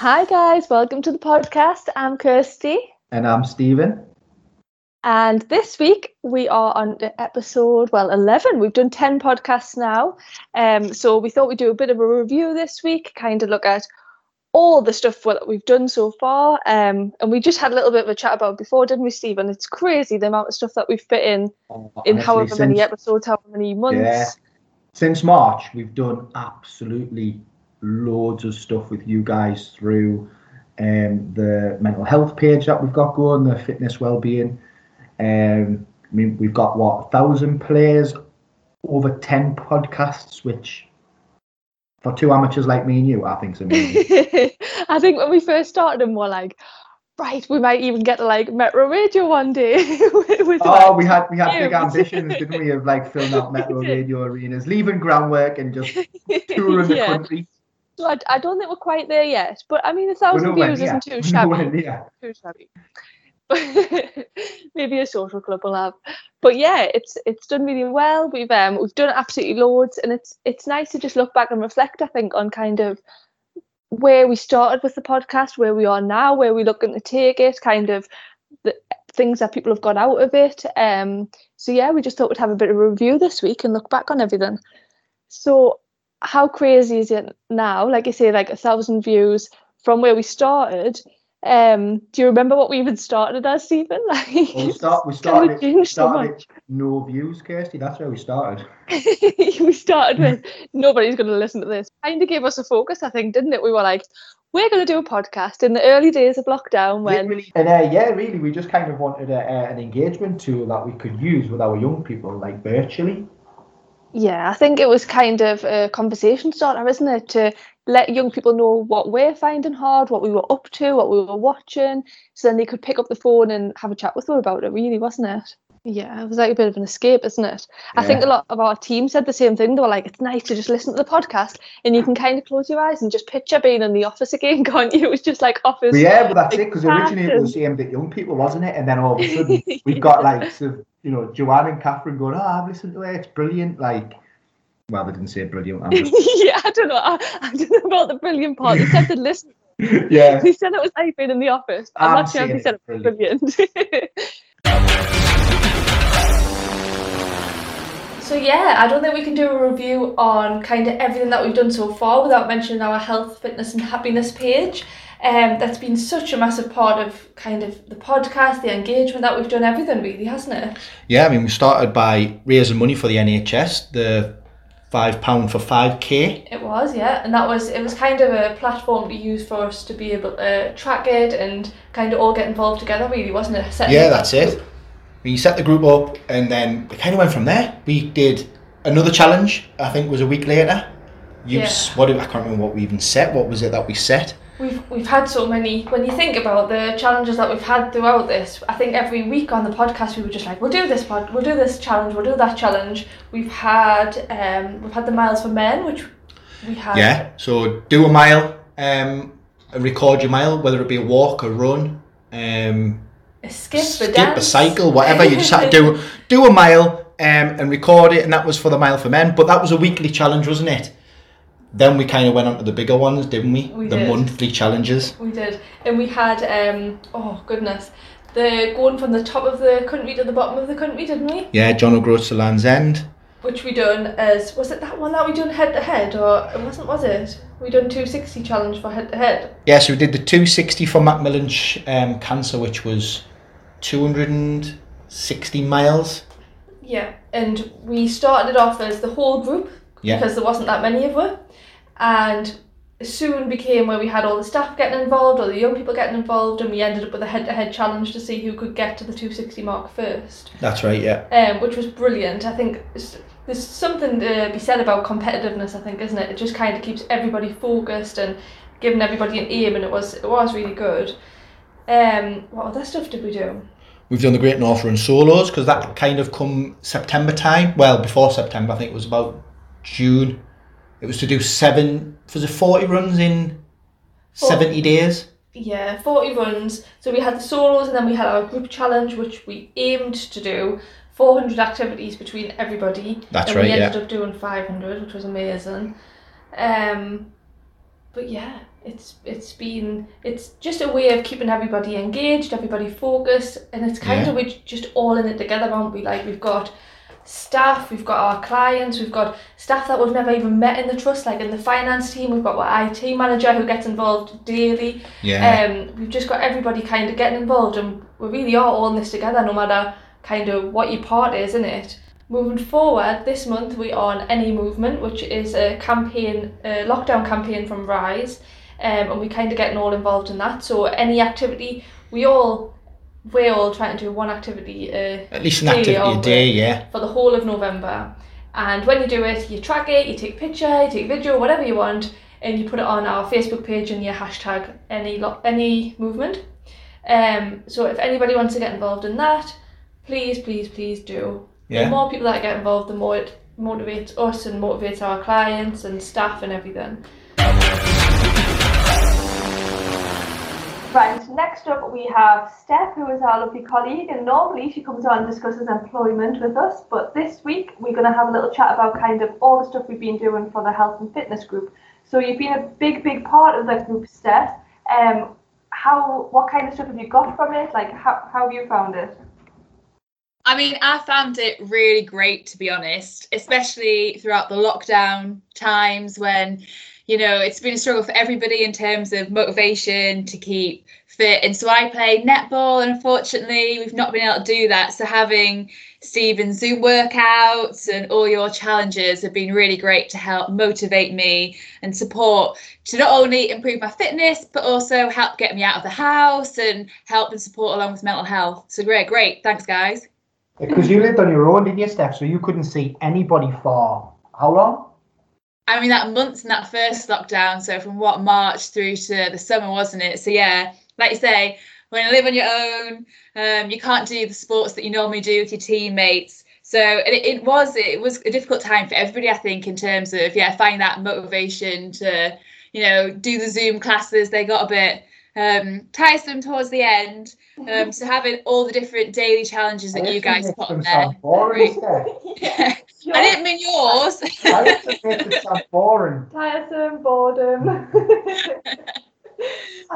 Hi guys, welcome to the podcast. I'm Kirstie. And I'm Stephen. And this week we are on episode, 11. We've done 10 podcasts now. So we thought we'd do a bit of a review this week, kind of look at all the stuff that we've done so far. And we just had a little bit of a chat about it before, didn't we, Stephen? It's crazy the amount of stuff that we've fit in honestly, however many episodes, however many months. Yeah. Since March, we've done absolutely loads of stuff with you guys through the mental health page that we've got going, the fitness wellbeing. I mean, we've got 1,000 players, over 10 podcasts, which for two amateurs like me and you, I think it's amazing. I think when we first started them, we're like, right, we might even get to like Metro Radio one day. We had big ambitions, didn't we, of like filling up Metro Radio arenas, leaving groundwork and just touring the country. So I don't think we're quite there yet, but I mean, 1,000 views isn't too shabby. Maybe a social club will have, but yeah, it's done really well. We've done absolutely loads, and it's nice to just look back and reflect, I think, on kind of where we started with the podcast, where we are now, where we're looking to take it, kind of the things that people have got out of it. So yeah, we just thought we'd have a bit of a review this week and look back on everything. So how crazy is it now? Like I say, like 1,000 views from where we started. Do you remember what we even started as, Stephen? Like, we started no views, Kirstie. That's where we started. We started with nobody's going to listen to this. Kind of gave us a focus, I think, didn't it? We were like, we're going to do a podcast in the early days of lockdown. We just kind of wanted an engagement tool that we could use with our young people, like virtually. Yeah, I think it was kind of a conversation starter, isn't it? To let young people know what we're finding hard, what we were up to, what we were watching, so then they could pick up the phone and have a chat with them about it, really, wasn't it? Yeah, it was like a bit of an escape, isn't it? Yeah. I think a lot of our team said the same thing. They were like, it's nice to just listen to the podcast and you can kind of close your eyes and just picture being in the office again, can't you? It was just like office. But yeah, but that's it, because originally it was aimed at young people, wasn't it? And then all of a sudden we've got like, Joanne and Catherine going, I've listened to it, it's brilliant, like... Well, they didn't say brilliant. Yeah, I don't know. I don't know about the brilliant part. They said they'd listen. Yeah. They said it was like being in the office. I'm not sure if they said it was brilliant. So, yeah, I don't think we can do a review on kind of everything that we've done so far without mentioning our health, fitness and happiness page. That's been such a massive part of kind of the podcast, the engagement that we've done, everything really, hasn't it? Yeah, I mean, we started by raising money for the NHS, the £5 for 5k. It was, yeah, and it was kind of a platform to use for us to be able to track it and kind of all get involved together, really, wasn't it? That's it. We set the group up and then we kind of went from there. We did another challenge, I think was a week later. I can't remember what we even set. What was it that we set? We've had so many. When you think about the challenges that we've had throughout this, I think every week on the podcast we were just like, we'll do this challenge, we'll do that challenge. We've had the miles for men, which we had. Yeah. So do a mile, record your mile, whether it be a walk, a run, a skip, a dance, a cycle, whatever. You just had to do a mile and record it, and that was for the mile for men. But that was a weekly challenge, wasn't it? Then we kind of went on to the bigger ones, didn't we? We did. Monthly challenges. We did. And we had, going from the top of the country to the bottom of the country, didn't we? Yeah, John O'Groats to Land's End. Which we done as, was it that one that we done head-to-head? Or it wasn't, was it? We done 260 challenge for head-to-head. Yeah, so we did the 260 for Macmillan cancer, which was 260 miles. Yeah, and we started off as the whole group. Yeah. Because there wasn't that many of us, and soon became where we had all the staff getting involved or the young people getting involved, and we ended up with a head-to-head challenge to see who could get to the 260 mark first. That's right, yeah. Which was brilliant. I think there's something to be said about competitiveness, I think, isn't it? It just kind of keeps everybody focused and giving everybody an aim, and it was really good. What other stuff did we do? We've done the Great North Run solos, because that kind of come September time. Well, before September, I think it was about June. It was to do 40 runs in 70 days. Yeah, 40 runs. So we had the solos, and then we had our group challenge, which we aimed to do 400 activities between everybody. That's right, yeah. And we ended up doing 500, which was amazing. But yeah, it's just a way of keeping everybody engaged, everybody focused, and it's kind of we're just all in it together, aren't we? Like, we've got staff, we've got our clients, we've got staff that we've never even met in the trust, like in the finance team, we've got our IT manager who gets involved daily. We've just got everybody kind of getting involved, and we really are all in this together, no matter kind of what your part is, isn't it? Moving forward, this month we are on Any Movement, which is a campaign, a lockdown campaign from Rise, and we're kind of getting all involved in that. So any activity, we're all trying to do one activity a day, yeah, for the whole of November. And when you do it, you track it, you take a picture, you take a video, whatever you want, and you put it on our Facebook page and you hashtag Any Movement. So if anybody wants to get involved in that, please do. Yeah. The more people that get involved, the more it motivates us and motivates our clients and staff and everything. Right, next up we have Steph, who is our lovely colleague, and normally she comes on and discusses employment with us, but this week we're going to have a little chat about kind of all the stuff we've been doing for the health and fitness group. So you've been a big part of that group, Steph. What kind of stuff have you got from it? Like, how have you found it? I mean, I found it really great, to be honest, especially throughout the lockdown times when, you know, it's been a struggle for everybody in terms of motivation to keep fit. And so I play netball, and unfortunately we've not been able to do that. So having Stephen's Zoom workouts and all your challenges have been really great to help motivate me and support to not only improve my fitness, but also help get me out of the house and help and support along with mental health. So great. Thanks, guys. Because you lived on your own, didn't you, Steph? So you couldn't see anybody for how long? I mean, that month in that first lockdown, so from March through to the summer, wasn't it? So yeah, like you say, when you live on your own, you can't do the sports that you normally do with your teammates. So it was a difficult time for everybody, I think, in terms of, finding that motivation to, do the Zoom classes. They got a bit tiresome towards the end, so having all the different daily challenges that you guys put on there. Boring, yeah. I didn't mean yours. I just made it sound boring. Tiresome, boredom. I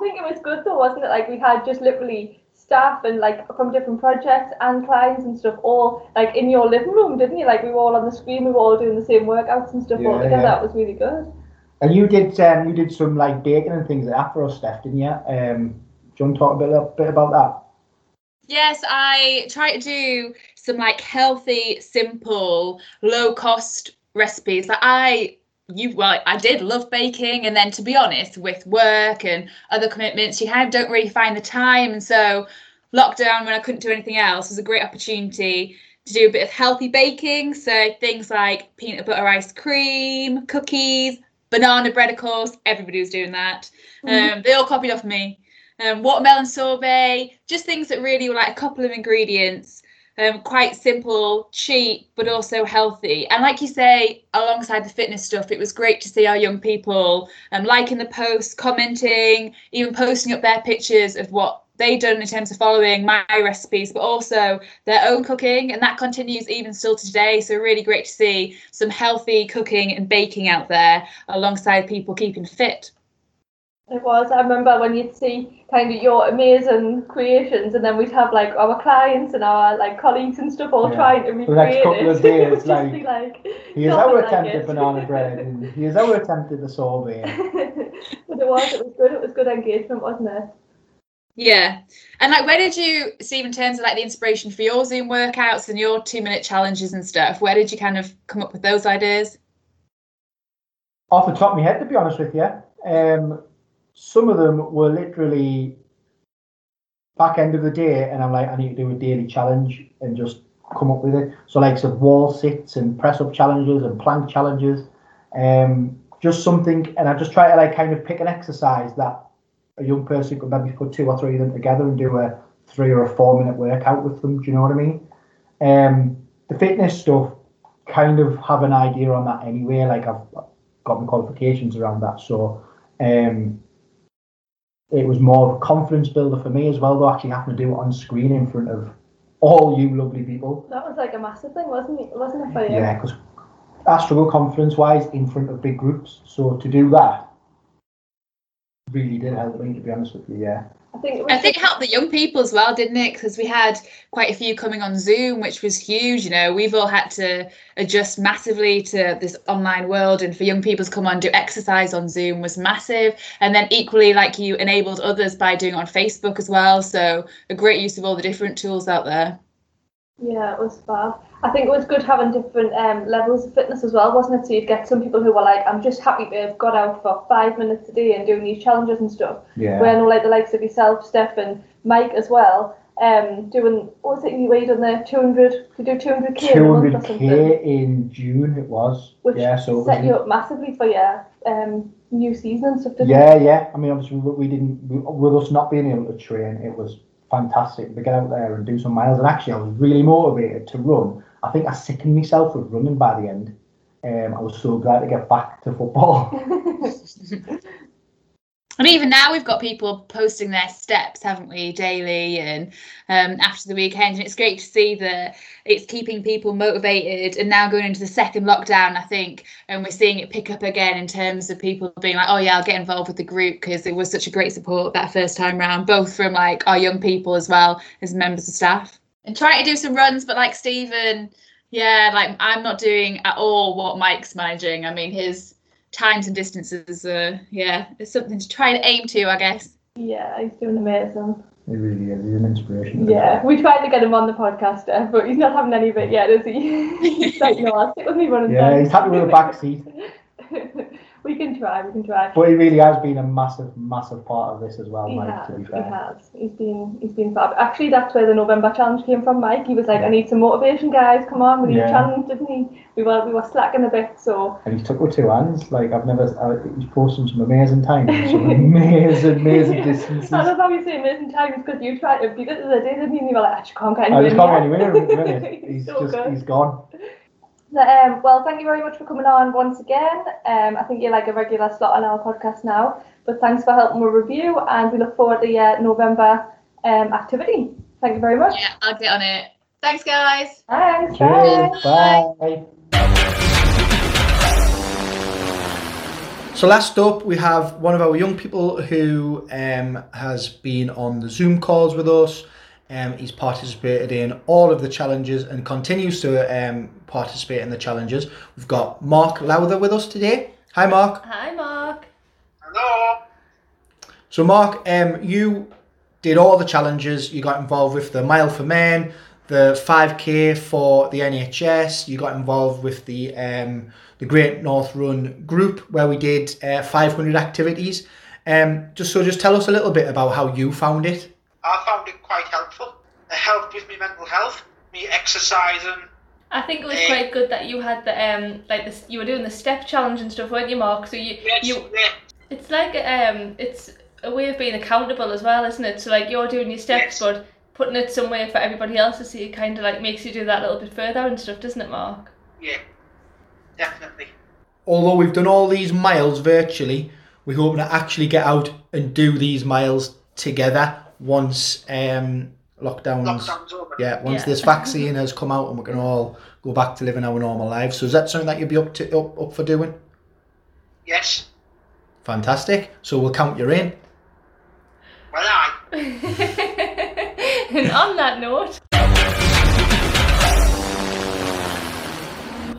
think it was good though, wasn't it? Like, we had just literally staff and like from different projects and clients and stuff all like in your living room, didn't you? Like, we were all on the screen, we were all doing the same workouts and stuff all together. Yeah. That was really good. And you did some like baking and things like that for us, Steph, didn't you? Do you want to talk a bit about that? Yes, I try to do some like healthy, simple, low-cost recipes. Like I did love baking, and then to be honest, with work and other commitments, you kind of don't really find the time. And so lockdown, when I couldn't do anything else, was a great opportunity to do a bit of healthy baking. So things like peanut butter ice cream, cookies, banana bread, of course, everybody was doing that. They all copied off me. Watermelon sorbet, just things that really were like a couple of ingredients, quite simple, cheap, but also healthy. And like you say, alongside the fitness stuff, it was great to see our young people liking the posts, commenting, even posting up their pictures of what they've done in terms of following my recipes, but also their own cooking, and that continues even still today. So really great to see some healthy cooking and baking out there alongside people keeping fit. It was, I remember when you'd see kind of your amazing creations, and then we'd have like our clients and our like colleagues and stuff all trying to recreate it. The next couple of days, like here's our attempt at banana bread and here's our attempt at the sorbet. But it was good engagement, wasn't it? Yeah. And like, where did you, Steve, in terms of like the inspiration for your Zoom workouts and your 2-minute challenges and stuff, where did you kind of come up with those ideas? Off the top of my head, to be honest with you. Some of them were literally back end of the day, and I'm like, I need to do a daily challenge and just come up with it. So like some wall sits and press up challenges and plank challenges, just something. And I just try to like kind of pick an exercise that a young person could maybe put 2 or 3 of them together and do a 3 or a 4-minute workout with them. Do you know what I mean? The fitness stuff, kind of have an idea on that anyway. Like, I've got my qualifications around that. So it was more of a confidence builder for me as well, though, actually having to do it on screen in front of all you lovely people. That was like a massive thing, wasn't it for you? Yeah, because I struggle confidence-wise in front of big groups. So to do that, really did help me, to be honest with you, yeah. I think it helped the young people as well, didn't it? Because we had quite a few coming on Zoom, which was huge. You know, we've all had to adjust massively to this online world, and for young people to come on and do exercise on Zoom was massive. And then equally, like, you enabled others by doing it on Facebook as well. So a great use of all the different tools out there. Yeah, it was fab. I think it was good having different levels of fitness as well, wasn't it? So you'd get some people who were like, I'm just happy to have got out for 5 minutes a day and doing these challenges and stuff. Yeah. When like the likes of yourself, Steph and Mike as well, doing, what was it you weighed on there, 200? Could you do 200k in a month or something? 200k in June it was. Which set you up massively for your new season and stuff, didn't it? Yeah. I mean, obviously we didn't, with us not being able to train, it was fantastic to get out there and do some miles. And actually I was really motivated to run. I think I sickened myself with running by the end. I was so glad to get back to football. And even now we've got people posting their steps, haven't we, daily and after the weekend. And it's great to see that it's keeping people motivated. And now going into the second lockdown, I think, and we're seeing it pick up again in terms of people being like, oh, yeah, I'll get involved with the group, because it was such a great support that first time round, both from like our young people as well as members of staff. And trying to do some runs, but like Stephen, yeah, like I'm not doing at all what Mike's managing. I mean, his times and distances, it's something to try and aim to, I guess. Yeah, he's doing amazing. He really is. He's an inspiration. Yeah, we tried to get him on the podcast, but he's not having any of it yet, is he? He's like, no, I'll sit with me running. Yeah, down. He's happy with the back seat. We can try. But he really has been a massive, massive part of this as well, Mike, to be fair. He has. He's been fab. Actually, that's where the November challenge came from, Mike. He was like, I need some motivation, guys. Come on, we need a challenge, didn't he? We were slacking a bit, so. And he took with two hands. Like, he's posted some amazing times. Some amazing distances. I love how you say amazing times, because you tried to beat it the other day, didn't you? And you were like, I just can't get anywhere. He's gone. Well, thank you very much for coming on once again. I think you're like a regular slot on our podcast now, but thanks for helping with review, and we look forward to your November activity. Thank you very much. Yeah, I'll get on it. Thanks, guys. Thanks. Cheers. Bye. Bye. So last up, we have one of our young people who has been on the Zoom calls with us. He's participated in all of the challenges and continues to participate in the challenges. We've got Mark Lowther with us today. Hi, Mark. Hi, Mark. Hello. So, Mark, you did all the challenges. You got involved with the Mile for Men, the 5K for the NHS. You got involved with the Great North Run group, where we did 500 activities. Just tell us a little bit about how you found it. I found it quite helpful. It helped with my mental health, me exercising. I think it was quite good that you had you were doing the step challenge and stuff, weren't you, Mark? So yes. It's like it's a way of being accountable as well, isn't it? So like you're doing your steps, but putting it somewhere for everybody else to see, it kind of like makes you do that a little bit further and stuff, doesn't it, Mark? Yeah, definitely. Although we've done all these miles virtually, we're hoping to actually get out and do these miles together. Once lockdown's over. This vaccine has come out and we can all go back to living our normal lives. So is that something that you'd be up for doing? Yes. Fantastic. So we'll count you in. Well, and on that note,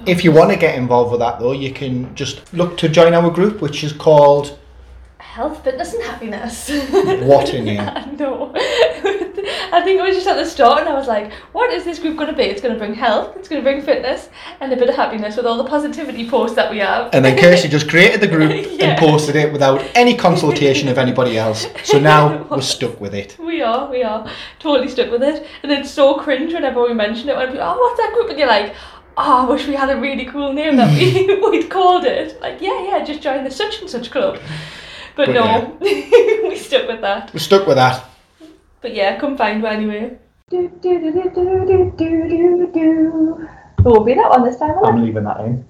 if you want to get involved with that though, you can just look to join our group, which is called Health, Fitness, and Happiness. What in you? No. I think it was just at the start and I was like, what is this group going to be? It's going to bring health, it's going to bring fitness, and a bit of happiness with all the positivity posts that we have. And then Kirstie just created the group and posted it without any consultation of anybody else. So now we're stuck with it. We are. Totally stuck with it. And it's so cringe whenever we mention it. When people, what's that group? And you're like, I wish we had a really cool name that we'd called it. Like, just join the such and such club. But no, we stuck with that. We're stuck with that. But yeah, come find one anyway. It won't be that one this time, will it? I'm leaving that in.